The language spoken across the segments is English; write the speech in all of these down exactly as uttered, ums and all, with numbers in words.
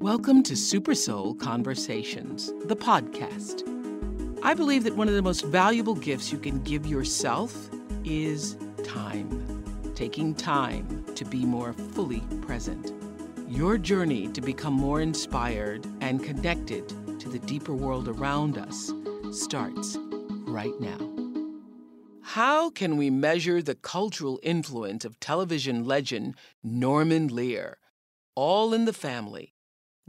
Welcome to Super Soul Conversations, the podcast. I believe that one of the most valuable gifts you can give yourself is time. Taking time to be more fully present. Your journey to become more inspired and connected to the deeper world around us starts right now. How can we measure the cultural influence of television legend Norman Lear? All in the Family,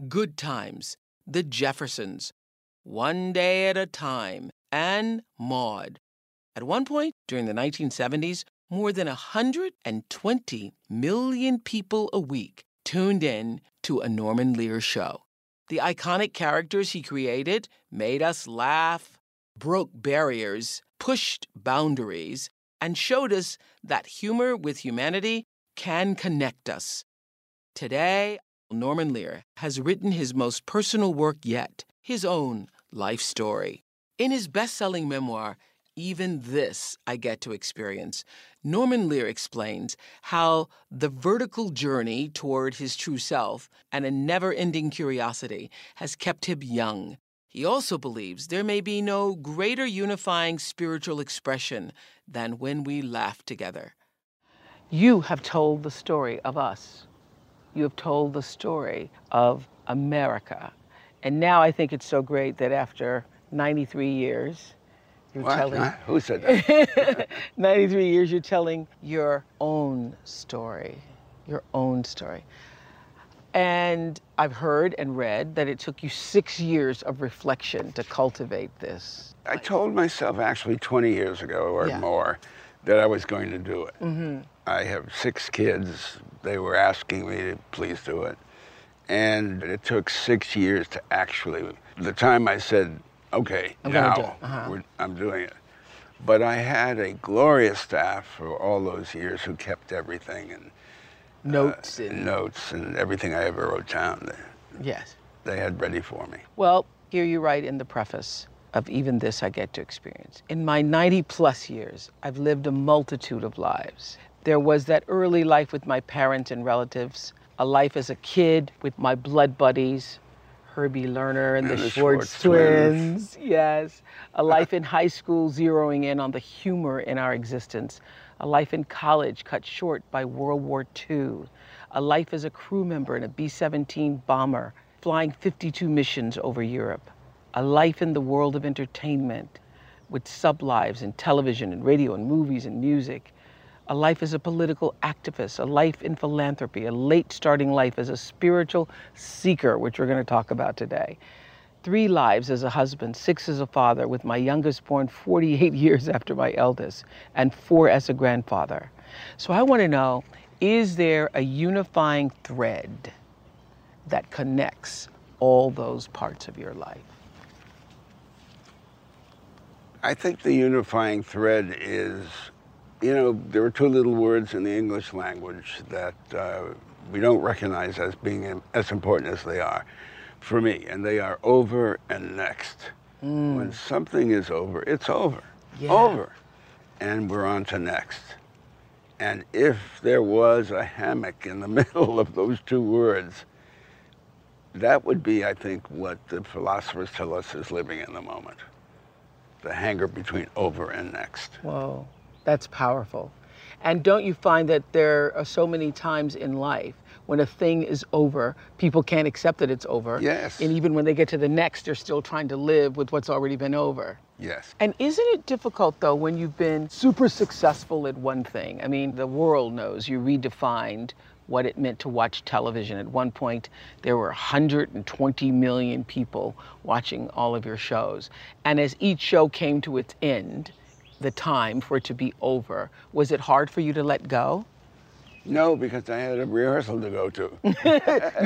Good Times, The Jeffersons, One Day at a Time, and Maude. At one point, during the nineteen seventies, more than one hundred twenty million people a week tuned in to a Norman Lear show. The iconic characters he created made us laugh, broke barriers, pushed boundaries, and showed us that humor with humanity can connect us. Today, Norman Lear has written his most personal work yet, his own life story. In his best-selling memoir, Even This I Get to Experience, Norman Lear explains how the vertical journey toward his true self and a never-ending curiosity has kept him young. He also believes there may be no greater unifying spiritual expression than when we laugh together. You have told the story of us. You have told the story of America. And now I think it's so great that after ninety-three years, you're what? telling... Huh? Who said that? ninety-three years, you're telling your own story, your own story. And I've heard and read that it took you six years of reflection to cultivate this. I told myself actually twenty years ago or yeah. more that I was going to do it. Mm-hmm. I have six kids. They were asking me to please do it. And it took six years to actually, the time I said, okay, I'm now do uh-huh. we're, I'm doing it. But I had a glorious staff for all those years who kept everything and notes, uh, and notes and everything I ever wrote down. They, yes. They had ready for me. Well, here you write in the preface of Even This I Get to Experience. In my ninety plus years, I've lived a multitude of lives. There was that early life with my parents and relatives, a life as a kid with my blood buddies, Herbie Lerner and, and the, the Schwartz, Schwartz twins. twins, yes. A life in high school zeroing in on the humor in our existence. A life in college cut short by World War Two. A life as a crew member in a B seventeen bomber, flying fifty-two missions over Europe. A life in the world of entertainment with sub-lives in television and radio and movies and music. A life as a political activist, a life in philanthropy, a late starting life as a spiritual seeker, which we're going to talk about today. Three lives as a husband, six as a father, with my youngest born forty-eight years after my eldest, and four as a grandfather. So I want to know, is there a unifying thread that connects all those parts of your life? I think the unifying thread is, you know, there are two little words in the English language that uh, we don't recognize as being as important as they are for me, and they are over and next. Mm. When something is over, it's over, yeah. over, and we're on to next. And if there was a hammock in the middle of those two words, that would be, I think, what the philosophers tell us is living in the moment, the hanger between over and next. Whoa. That's powerful. And don't you find that there are so many times in life when a thing is over, people can't accept that it's over. Yes. And even when they get to the next, they're still trying to live with what's already been over. Yes. And isn't it difficult, though, when you've been super successful at one thing? I mean, the world knows you redefined what it meant to watch television. At one point, there were one hundred twenty million people watching all of your shows. And as each show came to its end, the time for it to be over, was it hard for you to let go? No, because I had a rehearsal to go to. You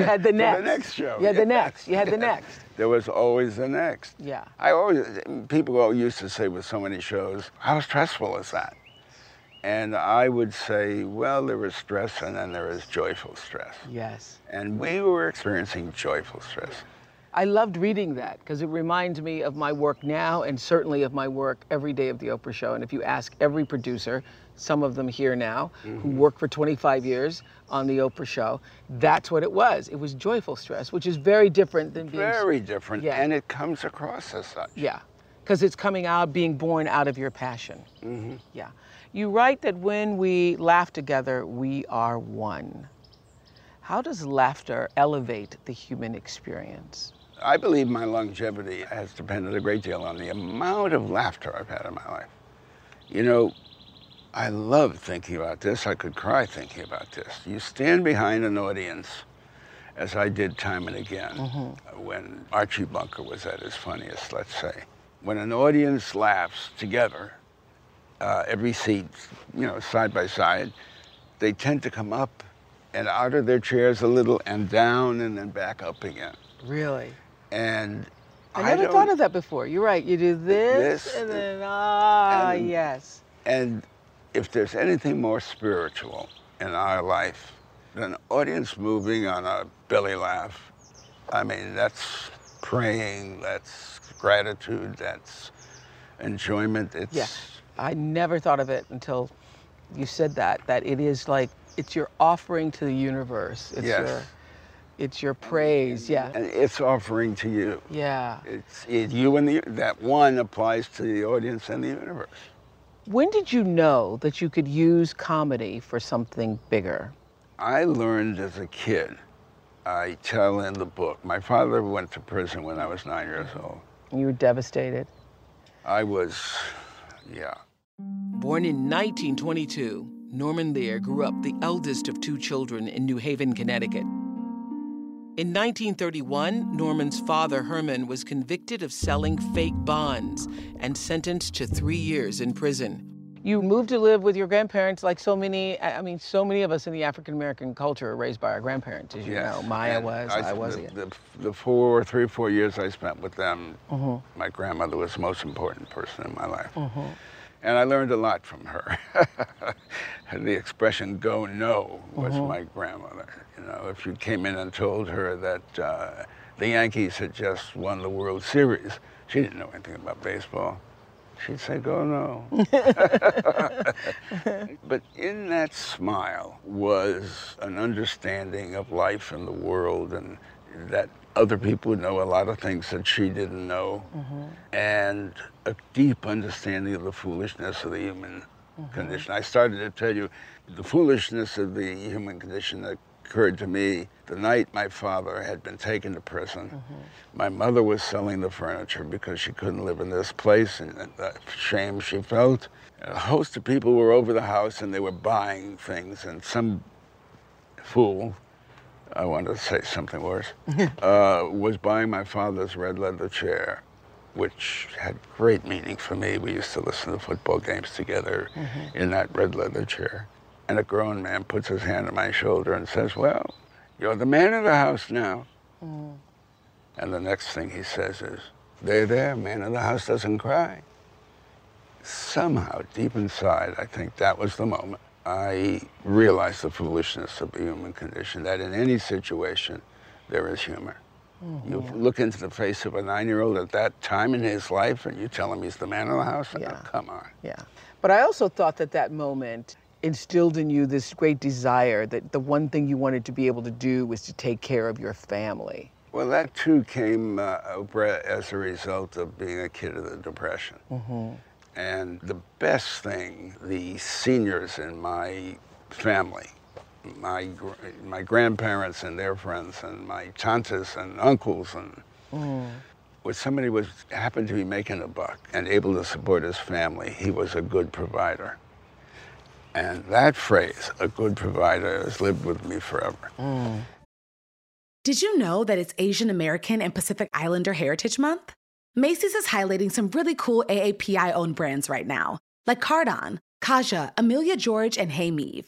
had the next. The next show. You had the next. You had the next. There was always the next. Yeah. I always, people used to say with so many shows, how stressful is that? And I would say, well, there was stress and then there is joyful stress. Yes. And we were experiencing joyful stress. I loved reading that because it reminds me of my work now and certainly of my work every day of The Oprah Show. And if you ask every producer, some of them here now, mm-hmm. who worked for twenty-five years on The Oprah Show, that's what it was. It was joyful stress, which is very different than being... Very different, yeah. And it comes across as such. Yeah, because it's coming out, being born out of your passion. Mm-hmm. Yeah. You write that when we laugh together, we are one. How does laughter elevate the human experience? I believe my longevity has depended a great deal on the amount of laughter I've had in my life. You know, I love thinking about this. I could cry thinking about this. You stand behind an audience, as I did time and again, mm-hmm. when Archie Bunker was at his funniest, let's say. When an audience laughs together, uh, every seat, you know, side by side, they tend to come up and out of their chairs a little and down and then back up again. Really? And I, I never thought of that before. You're right. You do this, this and then, ah, and, yes. And if there's anything more spiritual in our life than an audience moving on a belly laugh, I mean, that's praying, that's gratitude, that's enjoyment. It's... Yeah. I never thought of it until you said that, that it is like, it's your offering to the universe. It's yes. Your, it's your praise, yeah. And it's offering to you. Yeah. It's it, you and the, that one applies to the audience and the universe. When did you know that you could use comedy for something bigger? I learned as a kid. I tell in the book, my father went to prison when I was nine years old. You were devastated. I was, yeah. Born in nineteen twenty-two, Norman Lear grew up the eldest of two children in New Haven, Connecticut. In nineteen thirty-one, Norman's father, Herman, was convicted of selling fake bonds and sentenced to three years in prison. You moved to live with your grandparents like so many, I mean, so many of us in the African-American culture are raised by our grandparents, as you yes. know. Maya and was, I, I wasn't. The, the, the four, three or four years I spent with them, uh-huh. my grandmother was the most important person in my life. Uh-huh. And I learned a lot from her. The expression, go no, was mm-hmm. my grandmother. You know, if you came in and told her that uh, the Yankees had just won the World Series, she didn't know anything about baseball. She'd say, go no. But in that smile was an understanding of life and the world, and that other people know a lot of things that she didn't know, mm-hmm. and a deep understanding of the foolishness of the human mm-hmm. condition. I started to tell you the foolishness of the human condition that occurred to me the night my father had been taken to prison. Mm-hmm. My mother was selling the furniture because she couldn't live in this place, and the shame she felt. A host of people were over the house, and they were buying things, and some fool, I wanted to say something worse, uh, was buying my father's red leather chair, which had great meaning for me. We used to listen to football games together mm-hmm. in that red leather chair. And a grown man puts his hand on my shoulder and says, well, you're the man of the house now. Mm. And the next thing he says is, there, there, man of the house doesn't cry. Somehow, deep inside, I think that was the moment I realized the foolishness of the human condition, that in any situation, there is humor. Mm-hmm. You look into the face of a nine-year-old at that time in his life, and you tell him he's the man of the house? Yeah. Oh, come on. Yeah. But I also thought that that moment instilled in you this great desire that the one thing you wanted to be able to do was to take care of your family. Well, that, too, came uh, as a result of being a kid of the Depression. Mm-hmm. And the best thing the seniors in my family my my grandparents and their friends and my tantas and uncles and mm. when somebody was happened to be making a buck and able to support his family, he was a good provider. And that phrase, a good provider, has lived with me forever. Mm. Did you know that it's Asian American and Pacific Islander Heritage Month? Macy's is highlighting some really cool A A P I-owned brands right now, like Cardon, Kaja, Amelia George, and Hey Meave.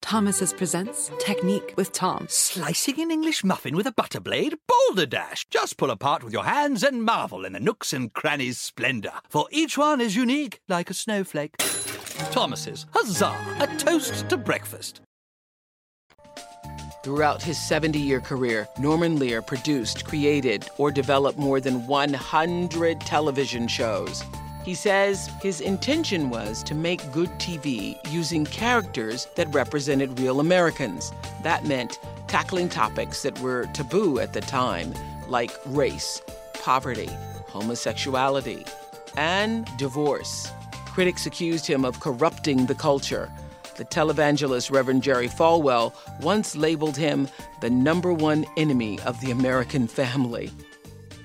Thomas's presents Technique with Tom. Slicing an English muffin with a butter blade? Boulder Dash! Just pull apart with your hands and marvel in the nooks and crannies' splendor, for each one is unique like a snowflake. Thomas's, huzzah! A toast to breakfast. Throughout his seventy-year career, Norman Lear produced, created, or developed more than one hundred television shows. He says his intention was to make good T V using characters that represented real Americans. That meant tackling topics that were taboo at the time, like race, poverty, homosexuality, and divorce. Critics accused him of corrupting the culture. The televangelist Reverend Jerry Falwell once labeled him the number one enemy of the American family.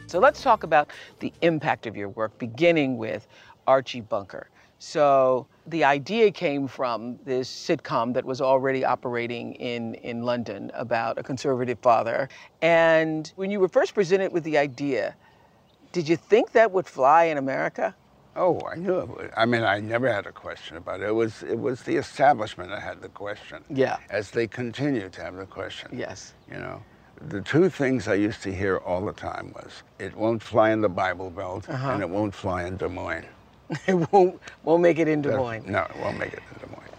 So let's talk about the impact of your work, beginning with Archie Bunker. So the idea came from this sitcom that was already operating in, in London about a conservative father. And when you were first presented with the idea, did you think that would fly in America? Oh, I knew it would. I mean, I never had a question about it. It was it was the establishment that had the question. Yeah. As they continue to have the question. Yes. You know, the two things I used to hear all the time was, it won't fly in the Bible Belt, uh-huh. and it won't fly in Des Moines. It won't won't make it in Des Moines. No, it won't make it in Des Moines.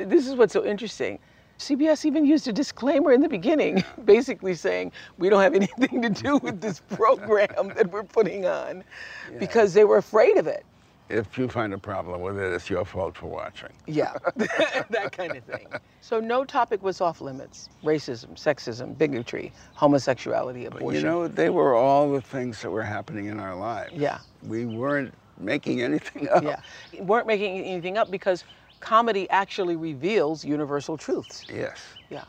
And this is what's so interesting. C B S even used a disclaimer in the beginning, basically saying, we don't have anything to do with this program that we're putting on, yeah. because they were afraid of it. If you find a problem with it, it's your fault for watching. Yeah, that kind of thing. So no topic was off limits. Racism, sexism, bigotry, homosexuality, abortion. You know, they were all the things that were happening in our lives. Yeah. We weren't making anything up. Yeah, we weren't making anything up because comedy actually reveals universal truths. Yes. Yeah.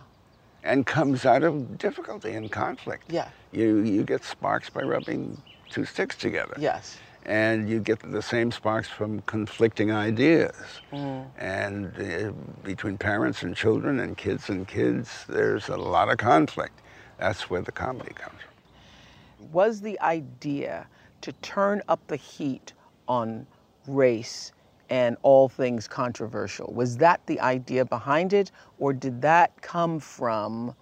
And comes out of difficulty and conflict. Yeah. You, you get sparks by rubbing two sticks together. Yes. And you get the same sparks from conflicting ideas. Mm. And uh, between parents and children and kids and kids, there's a lot of conflict. That's where the comedy comes from. Was the idea to turn up the heat on race and all things controversial, was that the idea behind it, or did that come from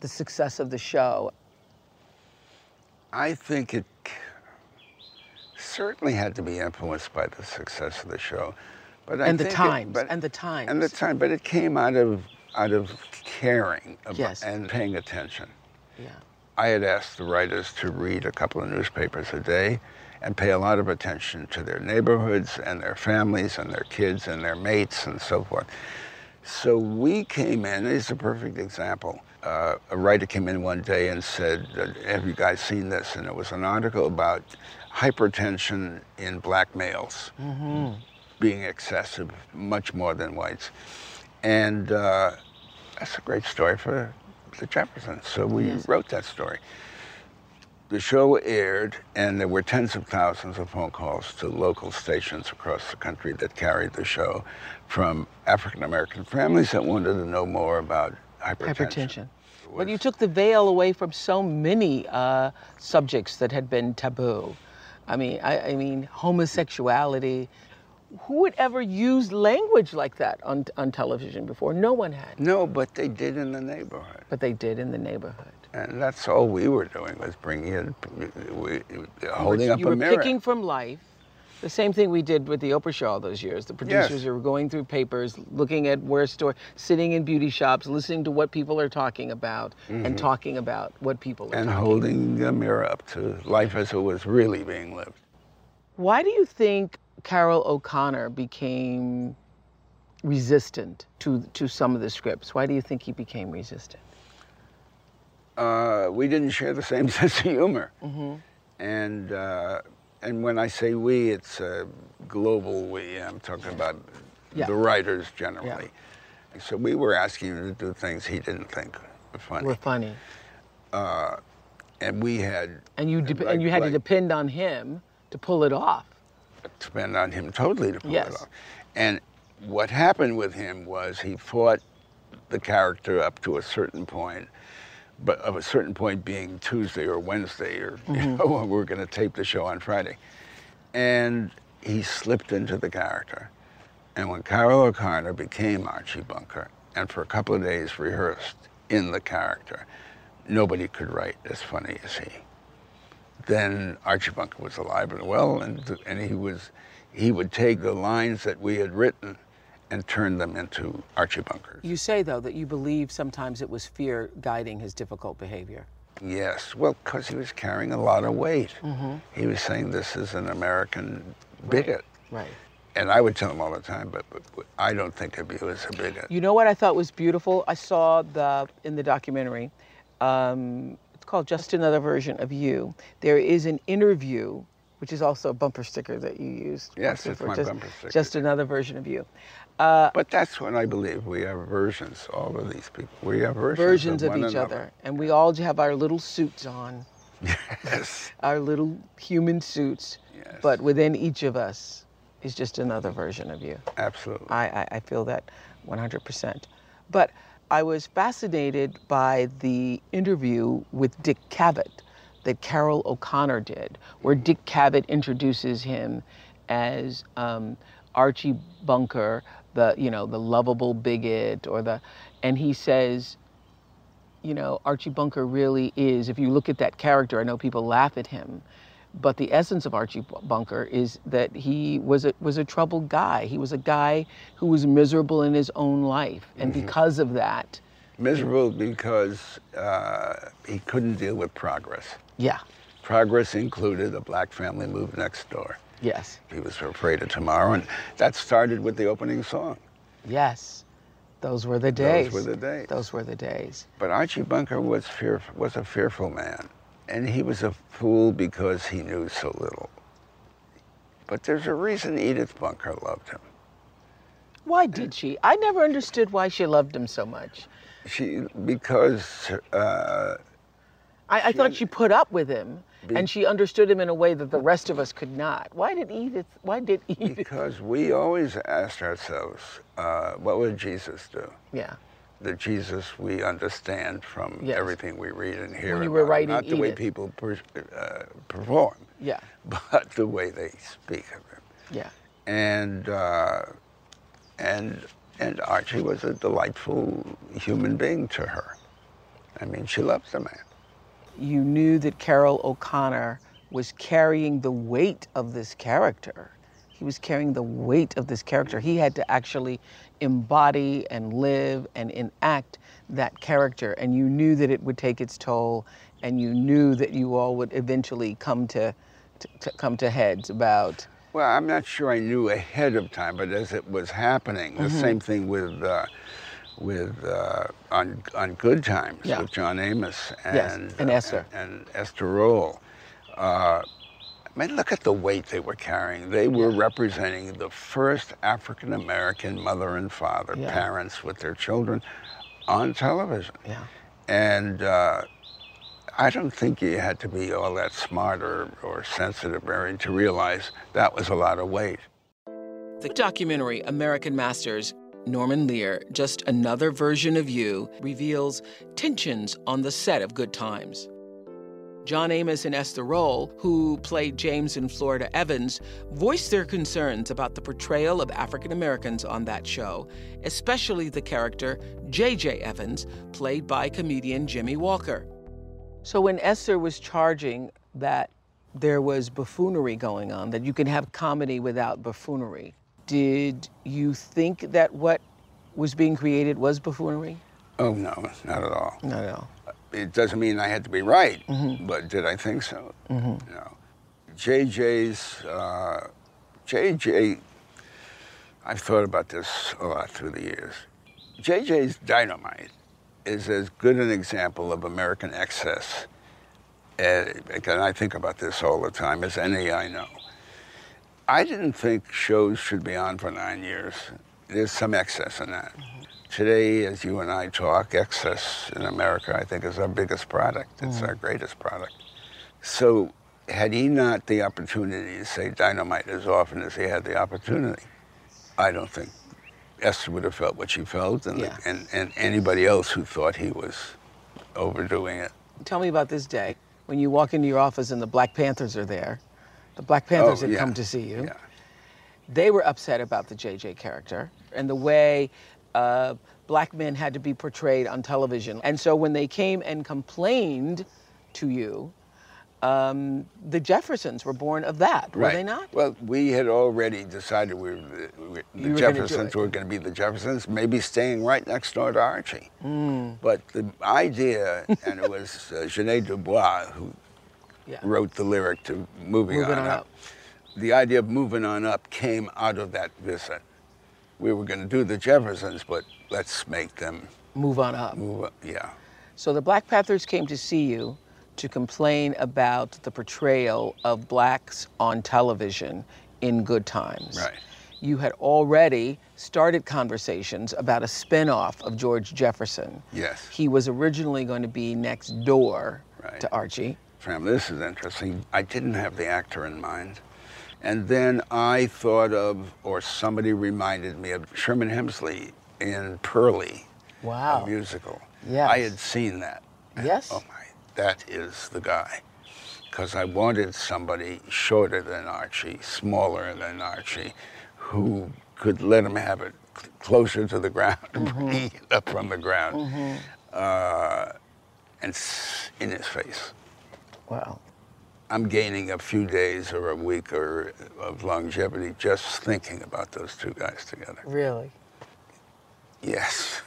the success of the show? I think it certainly had to be influenced by the success of the show, but I and think the times, it, but, and the times, and the time. But it came out of out of caring about, yes. and paying attention. Yeah, I had asked the writers to read a couple of newspapers a day, and pay a lot of attention to their neighborhoods and their families and their kids and their mates and so forth. So we came in. It's a perfect example. Uh, a writer came in one day and said, "Have you guys seen this?" And it was an article about hypertension in black males, mm-hmm. being excessive, much more than whites. And uh, that's a great story for the Jeffersons. So we yes. wrote that story. The show aired, and there were tens of thousands of phone calls to local stations across the country that carried the show from African-American families that wanted to know more about hypertension. hypertension. Was, but you took the veil away from so many uh, subjects that had been taboo. I mean, I, I mean, homosexuality. Who would ever use language like that on on television before? No one had. No, but they did in the neighborhood. But they did in the neighborhood. And that's all we were doing was bringing in, we, holding you up a mirror. You were picking from life The same thing we did with the Oprah show all those years. The producers yes. are going through papers, looking at where store, sitting in beauty shops, listening to what people are talking about, mm-hmm. and talking about what people are and talking about. And holding the mirror up to life as it was really being lived. Why do you think Carroll O'Connor became resistant to, to some of the scripts? Why do you think he became resistant? Uh, we didn't share the same sense of humor. Mm-hmm. And... Uh, And when I say we, it's a global we. I'm talking about yeah. the writers generally. Yeah. So we were asking him to do things he didn't think were funny. Were funny. Uh, and we had... And you, like, and you had like, to depend on him to pull it off. Depend on him totally to pull yes. it off. And what happened with him was he fought the character up to a certain point. But of a certain point being Tuesday or Wednesday or, mm-hmm. you know, we're going to tape the show on Friday. And he slipped into the character. And when Carroll O'Connor became Archie Bunker and for a couple of days rehearsed in the character, nobody could write as funny as he. Then Archie Bunker was alive and well, and, and he, was, he would take the lines that we had written and turn them into Archie Bunkers. You say, though, that you believe sometimes it was fear guiding his difficult behavior. Yes, well, because he was carrying a lot of weight. Mm-hmm. He was saying, this is an American bigot. Right, right. And I would tell him all the time, but, but I don't think of you as a bigot. You know what I thought was beautiful? I saw the in the documentary, um, it's called Just Another Version of You. There is an interview, which is also a bumper sticker that you used. Yes, it's my just, bumper sticker. Just Another Version of You. Uh, but that's when I believe we have versions, all of these people. We have versions, versions of, of each another. other. And we all have our little suits on. Yes. Our little human suits. Yes. But within each of us is just another version of you. Absolutely. I, I, I feel that one hundred percent. But I was fascinated by the interview with Dick Cavett that Carroll O'Connor did, where Dick Cavett introduces him as um, Archie Bunker, the, you know, the lovable bigot, or the, and he says, you know, Archie Bunker really is, if you look at that character, I know people laugh at him, but the essence of Archie Bunker is that he was a, was a troubled guy. He was a guy who was miserable in his own life, and mm-hmm. because of that, miserable because uh, he couldn't deal with progress. Yeah. Progress included a black family moved next door. Yes. He was afraid of tomorrow, and that started with the opening song. Yes. Those were the days. Those were the days. Those were the days. But Archie Bunker was, fear, was a fearful man, and he was a fool because he knew so little. But there's a reason Edith Bunker loved him. Why did she? I never understood why she loved him so much. She, because... Uh, I, I she, thought she put up with him, be, and she understood him in a way that the rest of us could not. Why did Edith, why did Edith? Because we always asked ourselves, uh, what would Jesus do? Yeah. The Jesus we understand from yes. everything we read and hear when you were about, writing not the Edith. way people per, uh, perform, yeah. but the way they speak of him. Yeah. And, uh, and, and Archie was a delightful human being to her. I mean, she loved the man. You knew that Carroll O'Connor was carrying the weight of this character. He was carrying the weight of this character. He had to actually embody and live and enact that character. And you knew that it would take its toll, and you knew that you all would eventually come to, to, to come to heads about. Well, I'm not sure I knew ahead of time, but as it was happening, mm-hmm. the same thing with. Uh, with, uh, on, on Good Times, yeah. with John Amos and, yes. and, uh, Esther. and, and Esther Rolle. Uh, I mean, look at the weight they were carrying. They were yeah. representing the first African-American mother and father, yeah. parents with their children, on television. Yeah. And uh, I don't think you had to be all that smart or, or sensitive Barry, to realize that was a lot of weight. The documentary, American Masters, Norman Lear, Just Another Version of You, reveals tensions on the set of Good Times. John Amos and Esther Rolle, who played James and Florida Evans, voiced their concerns about the portrayal of African Americans on that show, especially the character J J Evans, played by comedian Jimmy Walker. So when Esther was charging that there was buffoonery going on, that you can have comedy without buffoonery. Did you think that what was being created was buffoonery? Oh, no, not at all. Not at all. It doesn't mean I had to be right, mm-hmm. but did I think so? Mm-hmm. No. J J's, uh, J J, I've thought about this a lot through the years. J J's Dynamite is as good an example of American excess, and I think about this all the time, as any I know. I didn't think shows should be on for nine years. There's some excess in that. Mm-hmm. Today, as you and I talk, excess in America, I think, is our biggest product. It's mm. our greatest product. So had he not the opportunity to say Dynamite as often as he had the opportunity, I don't think Esther would have felt what she felt, and, yeah. the, and, and anybody else who thought he was overdoing it. Tell me about this day. When you walk into your office and the Black Panthers are there, the Black Panthers oh, had yeah. come to see you. Yeah. They were upset about the J J character and the way uh, black men had to be portrayed on television. And so when they came and complained to you, um, the Jeffersons were born of that, right. were they not? Well, we had already decided we were, we, the were Jeffersons were going to be the Jeffersons, maybe staying right next door to Archie. Mm. But the idea, and it was uh, Genet Dubois who yeah. wrote the lyric to Moving, Moving On, on up. up. The idea of Moving On Up came out of that visit. We were going to do the Jeffersons, but let's make them... Move on up. Move on, yeah. So the Black Panthers came to see you to complain about the portrayal of blacks on television in Good Times. Right. You had already started conversations about a spinoff of George Jefferson. Yes. He was originally going to be next door right. to Archie. This is interesting. I didn't have the actor in mind. And then I thought of, or somebody reminded me of, Sherman Hemsley in Pearlie. Wow. A musical. Yes. I had seen that. Yes. Oh my, that is the guy. Because I wanted somebody shorter than Archie, smaller than Archie, who could let him have it closer to the ground, mm-hmm. bring it up from the ground, mm-hmm. uh, and in his face. Wow. I'm gaining a few days or a week or of longevity just thinking about those two guys together. Really? Yes.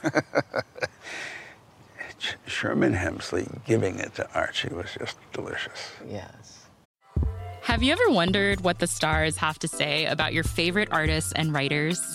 Sherman Hemsley giving it to Archie was just delicious. Yes. Have you ever wondered what the stars have to say about your favorite artists and writers?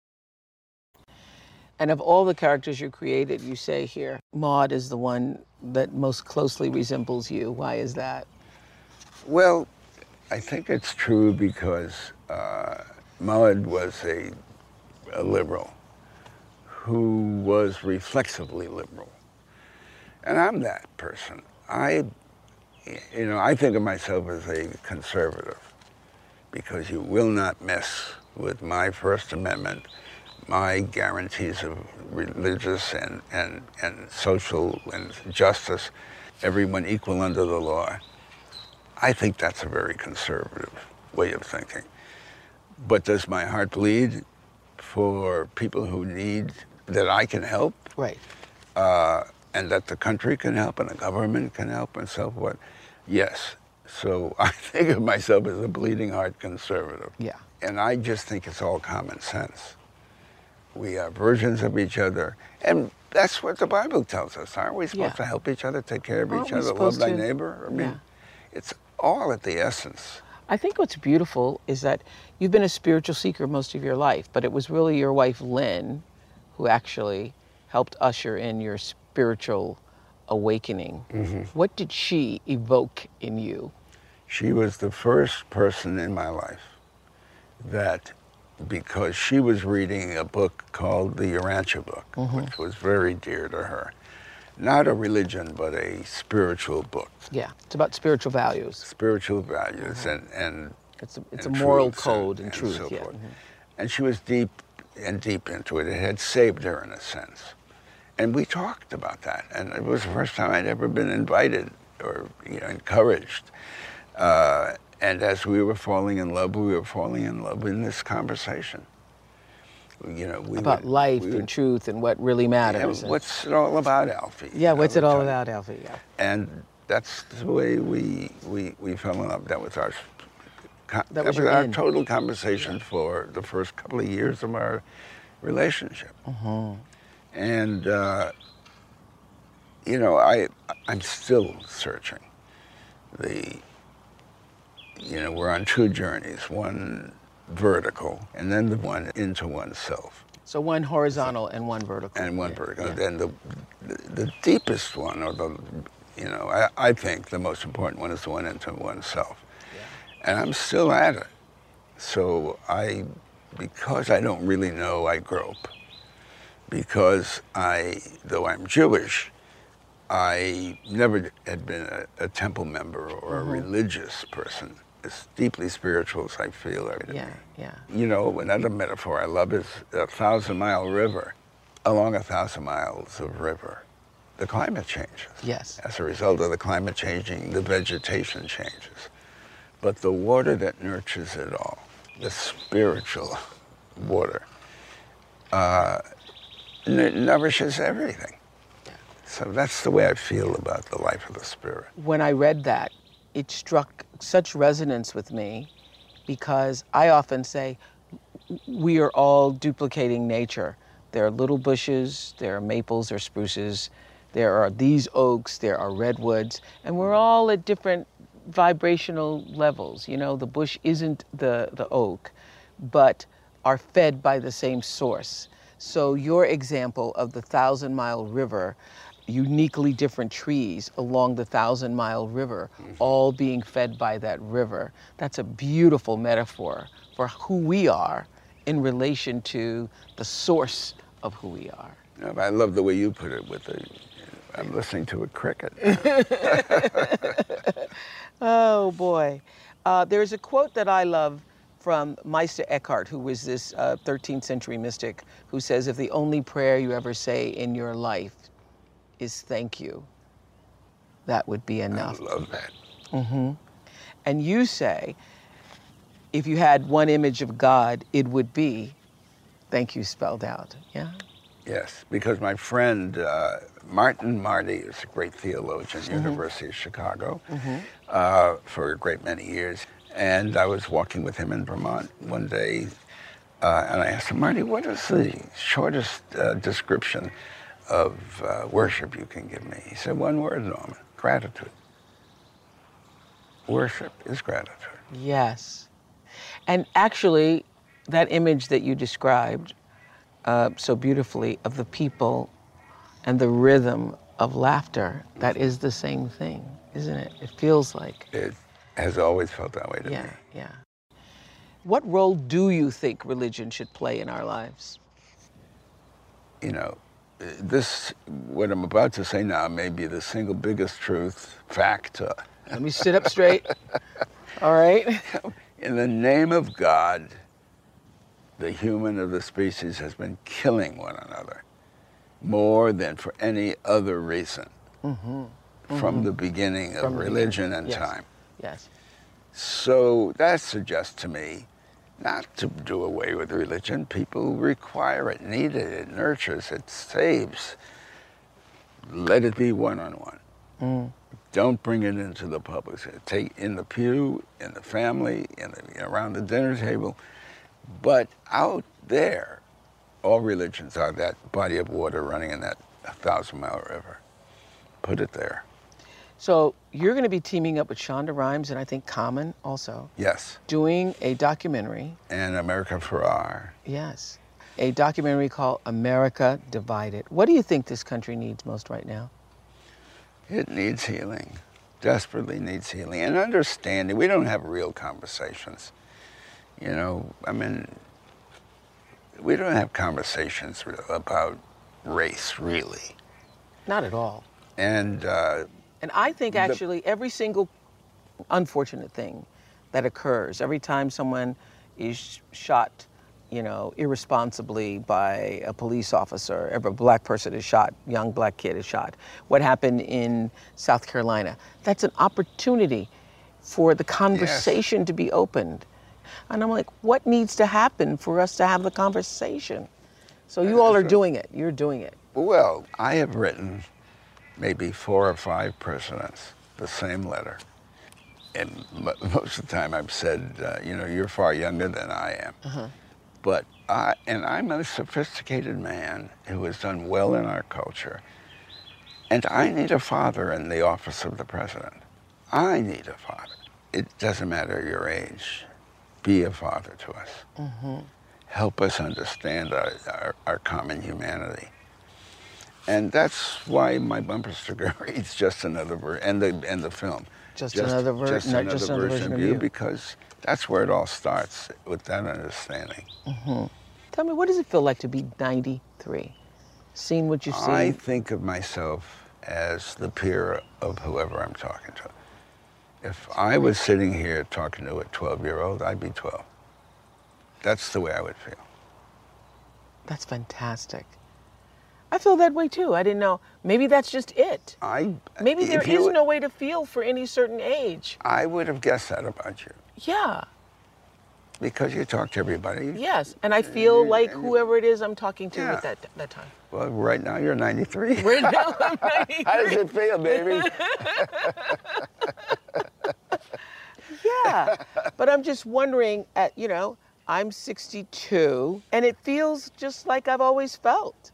And of all the characters you created, you say here, Maude is the one that most closely resembles you. Why is that? Well, I think it's true because uh, Maude was a, a liberal who was reflexively liberal. And I'm that person. I, you know, I think of myself as a conservative because you will not mess with my First Amendment, my guarantees of religious and, and, and social and justice, everyone equal under the law. I think that's a very conservative way of thinking. But does my heart bleed for people who need, that I can help? Right. Uh, and that the country can help and the government can help and so forth? Yes. So I think of myself as a bleeding heart conservative. Yeah. And I just think it's all common sense. We are versions of each other, and that's what the Bible tells us. Aren't we supposed yeah. to help each other, take care of aren't each other, love to... thy neighbor? I mean, yeah. it's all at the essence. I think what's beautiful is that you've been a spiritual seeker most of your life, but it was really your wife, Lynn, who actually helped usher in your spiritual awakening. Mm-hmm. What did she evoke in you? She was the first person in my life that, because she was reading a book called the Urantia Book, mm-hmm. which was very dear to her. Not a religion, but a spiritual book. Yeah, it's about spiritual values. Spiritual values mm-hmm. and, and... It's a, it's and a moral code and, and truth, and so yeah. forth. Mm-hmm. And she was deep and deep into it. It had saved her in a sense. And we talked about that. And it was the first time I'd ever been invited or you know, encouraged. Uh, and as we were falling in love, we were falling in love in this conversation. You know, we about would, life we would, and truth and what really matters. Yeah, what's it all about, Alfie? Yeah, what's it all about, Alfie? Yeah. And that's the way we we we fell in love. That was our that was our total conversation for the first couple of years of our relationship. Uh-huh. And uh, you know, I I'm still searching. The you know, we're on two journeys. One vertical, and then the one into oneself. So one horizontal so, and one vertical. And one yeah. vertical. Yeah. And the, the the deepest one, or the, you know, I, I think the most important one is the one into oneself. Yeah. And I'm still at it. So I, because I don't really know, I grope. Because I, though I'm Jewish, I never had been a, a temple member or mm-hmm. a religious person. As deeply spiritual as I feel every day. Yeah, yeah. You know, another metaphor I love is a thousand mile river. Along a thousand miles of river, the climate changes. Yes. As a result of the climate changing, the vegetation changes. But the water that nurtures it all, the spiritual water, uh, n- nourishes everything. Yeah. So that's the way I feel about the life of the spirit. When I read that, it struck such resonance with me because I often say we are all duplicating nature. There are little bushes, there are maples, there are spruces, there are these oaks, there are redwoods, and we're all at different vibrational levels. You know, the bush isn't the, the oak, but are fed by the same source. So your example of the Thousand Mile River, uniquely different trees along the Thousand Mile River, mm-hmm. all being fed by that river. That's a beautiful metaphor for who we are in relation to the source of who we are. Yeah, I love the way you put it with the, you know, I'm listening to a cricket. Oh boy. Uh, there's a quote that I love from Meister Eckhart, who was this uh, thirteenth century mystic, who says, if the only prayer you ever say in your life is thank you, that would be enough. I love that. Mm-hmm. And you say, if you had one image of God, it would be thank you spelled out, yeah? Yes, because my friend uh, Martin Marty is a great theologian, mm-hmm. University of Chicago, mm-hmm. uh, for a great many years. And I was walking with him in Vermont one day, uh, and I asked him, Marty, what is the shortest uh, description of uh, worship you can give me? He said, one word, Norman, gratitude. Worship is gratitude. Yes. And actually, that image that you described uh, so beautifully of the people and the rhythm of laughter, that is the same thing, isn't it? It feels like. It has always felt that way to yeah, me. Yeah, yeah. What role do you think religion should play in our lives? You know, this, what I'm about to say now, may be the single biggest truth, fact. Let me sit up straight. All right. In the name of God, the human of the species has been killing one another more than for any other reason mm-hmm. Mm-hmm. from the beginning of from religion and yes. time. Yes. So that suggests to me not to do away with religion. People require it, need it, it nurtures, it saves. Let it be one-on-one. Mm. Don't bring it into the public. Take in the pew, in the family, in the, around the dinner table. But out there, all religions are that body of water running in that thousand-mile river. Put it there. So you're going to be teaming up with Shonda Rhimes and I think Common also. Yes. Doing a documentary. And America Ferrar. Yes. A documentary called America Divided. What do you think this country needs most right now? It needs healing. Desperately needs healing. And understanding. We don't have real conversations. You know, I mean, we don't have conversations about race, really. Not at all. And... Uh, And I think actually every single unfortunate thing that occurs, every time someone is shot, you know, irresponsibly by a police officer, every black person is shot, young black kid is shot, what happened in South Carolina, that's an opportunity for the conversation yes. to be opened. And I'm like, what needs to happen for us to have the conversation? So you all are doing it. You're doing it. Well, I have written maybe four or five presidents, the same letter. And most of the time I've said, uh, you know, you're far younger than I am. Uh-huh. But I, and I'm a sophisticated man who has done well in our culture. And I need a father in the office of the president. I need a father. It doesn't matter your age. Be a father to us. Mm-hmm. Help us understand our, our, our common humanity. And that's why my bumper sticker reads Just Another Version, and the, and the film. Just, just Another Version just another just version, version of you, because that's where it all starts, with that understanding. Mm-hmm. Tell me, what does it feel like to be ninety-three? Seeing what you've seen? I think of myself as the peer of whoever I'm talking to. If I was sitting here talking to a twelve-year-old, I'd be twelve. That's the way I would feel. That's fantastic. I feel that way too. I didn't know. Maybe that's just it. I Maybe there is no way to feel for any certain age. I would have guessed that about you. Yeah. Because you talk to everybody. Yes, and I feel like whoever it is I'm talking to at that that time. Well, right now you're ninety-three. Right now I'm ninety-three. How does it feel, baby? Yeah, but I'm just wondering, at, you know, I'm sixty-two, and it feels just like I've always felt.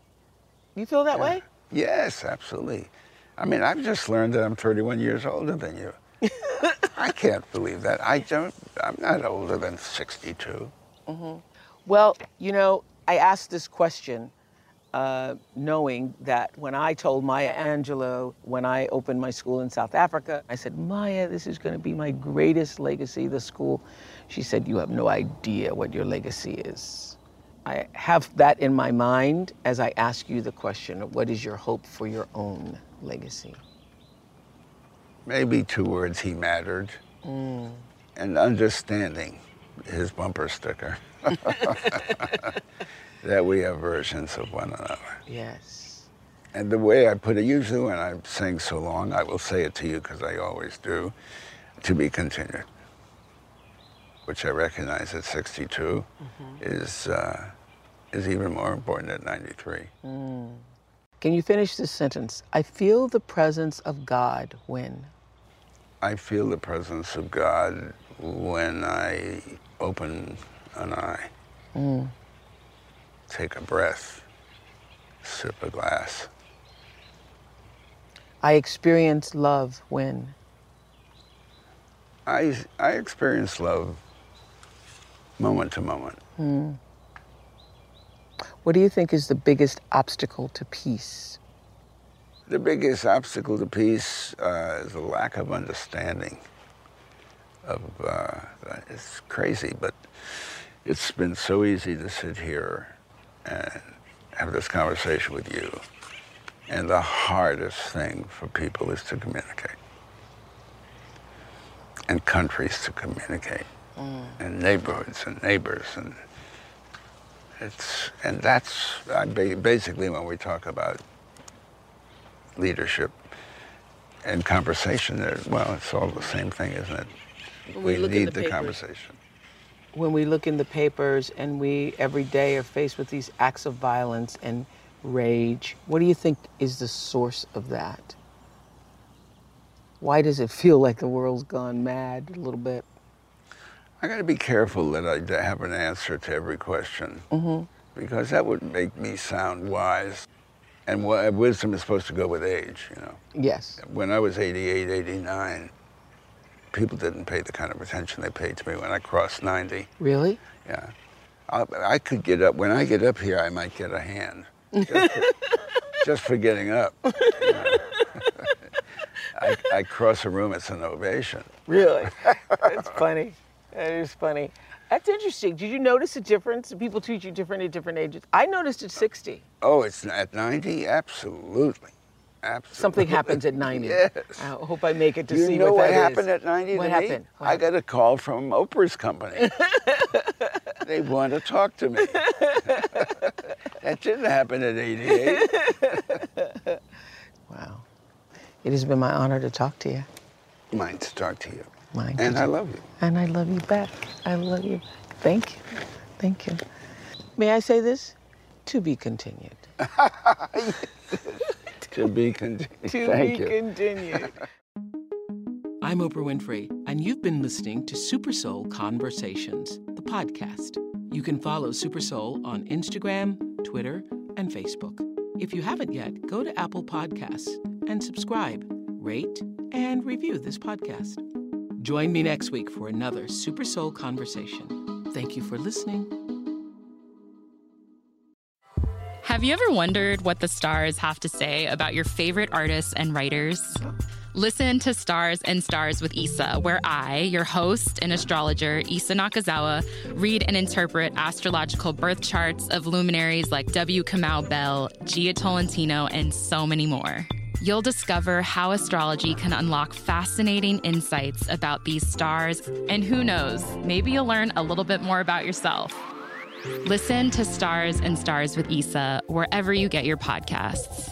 You feel that yeah. way? Yes, absolutely. I mean, I've just learned that I'm thirty-one years older than you. I can't believe that. I don't, I'm not older than sixty-two. Mm-hmm. Well, you know, I asked this question uh, knowing that when I told Maya Angelou, when I opened my school in South Africa, I said, Maya, this is going to be my greatest legacy, the school. She said, you have no idea what your legacy is. I have that in my mind as I ask you the question, what is your hope for your own legacy? Maybe two words, he mattered, mm. and understanding, his bumper sticker, that we have versions of one another. Yes. And the way I put it, usually when I'm saying so long, I will say it to you because I always do, to be continued, which I recognize at sixty-two, mm-hmm. is, uh, is even more important at ninety-three. Mm. Can you finish this sentence? I feel the presence of God when? I feel the presence of God when I open an eye, mm. take a breath, sip a glass. I experience love when? I, I experience love moment to moment. Mm. What do you think is the biggest obstacle to peace? The biggest obstacle to peace uh, is a lack of understanding of, uh, it's crazy, but it's been so easy to sit here and have this conversation with you. And the hardest thing for people is to communicate. And countries to communicate. Mm. And neighborhoods and neighbors, and it's and that's I basically when we talk about leadership and conversation, well, it's all the same thing, isn't it? We, we need the, the conversation. When we look in the papers and we every day are faced with these acts of violence and rage, what do you think is the source of that? Why does it feel like the world's gone mad a little bit? I got to be careful that I have an answer to every question, mm-hmm. because that would make me sound wise. And wisdom is supposed to go with age, you know. Yes. When I was eighty-eight, eighty-nine, people didn't pay the kind of attention they paid to me when I crossed ninety. Really? Yeah. I, I could get up. When I get up here, I might get a hand. Just for, just for getting up. You know? I, I cross a room, it's an ovation. Really? That's funny. That is funny. That's interesting. Did you notice a difference? People treat you different at different ages. I noticed at sixty. Oh, it's at ninety? Absolutely. Absolutely. Something happens at ninety. Yes. I hope I make it to you see what that is. You know what happened at ninety? What to happened? Me? What? I got a call from Oprah's company. They want to talk to me. That didn't happen at eighty-eight. Wow. It has been my honor to talk to you. Mine to talk to you. Mine. And you. I love you. And I love you back. I love you. Thank you. Thank you. May I say this? To be continued. To be continued. To Thank be you. Continued. I'm Oprah Winfrey, and you've been listening to Super Soul Conversations, the podcast. You can follow Super Soul on Instagram, Twitter, and Facebook. If you haven't yet, go to Apple Podcasts and subscribe, rate, and review this podcast. Join me next week for another Super Soul Conversation. Thank you for listening. Have you ever wondered what the stars have to say about your favorite artists and writers? Listen to Stars and Stars with Issa, where I, your host and astrologer, Issa Nakazawa, read and interpret astrological birth charts of luminaries like W. Kamau Bell, Gia Tolentino, and so many more. You'll discover how astrology can unlock fascinating insights about these stars. And who knows, maybe you'll learn a little bit more about yourself. Listen to Stars and Stars with Issa wherever you get your podcasts.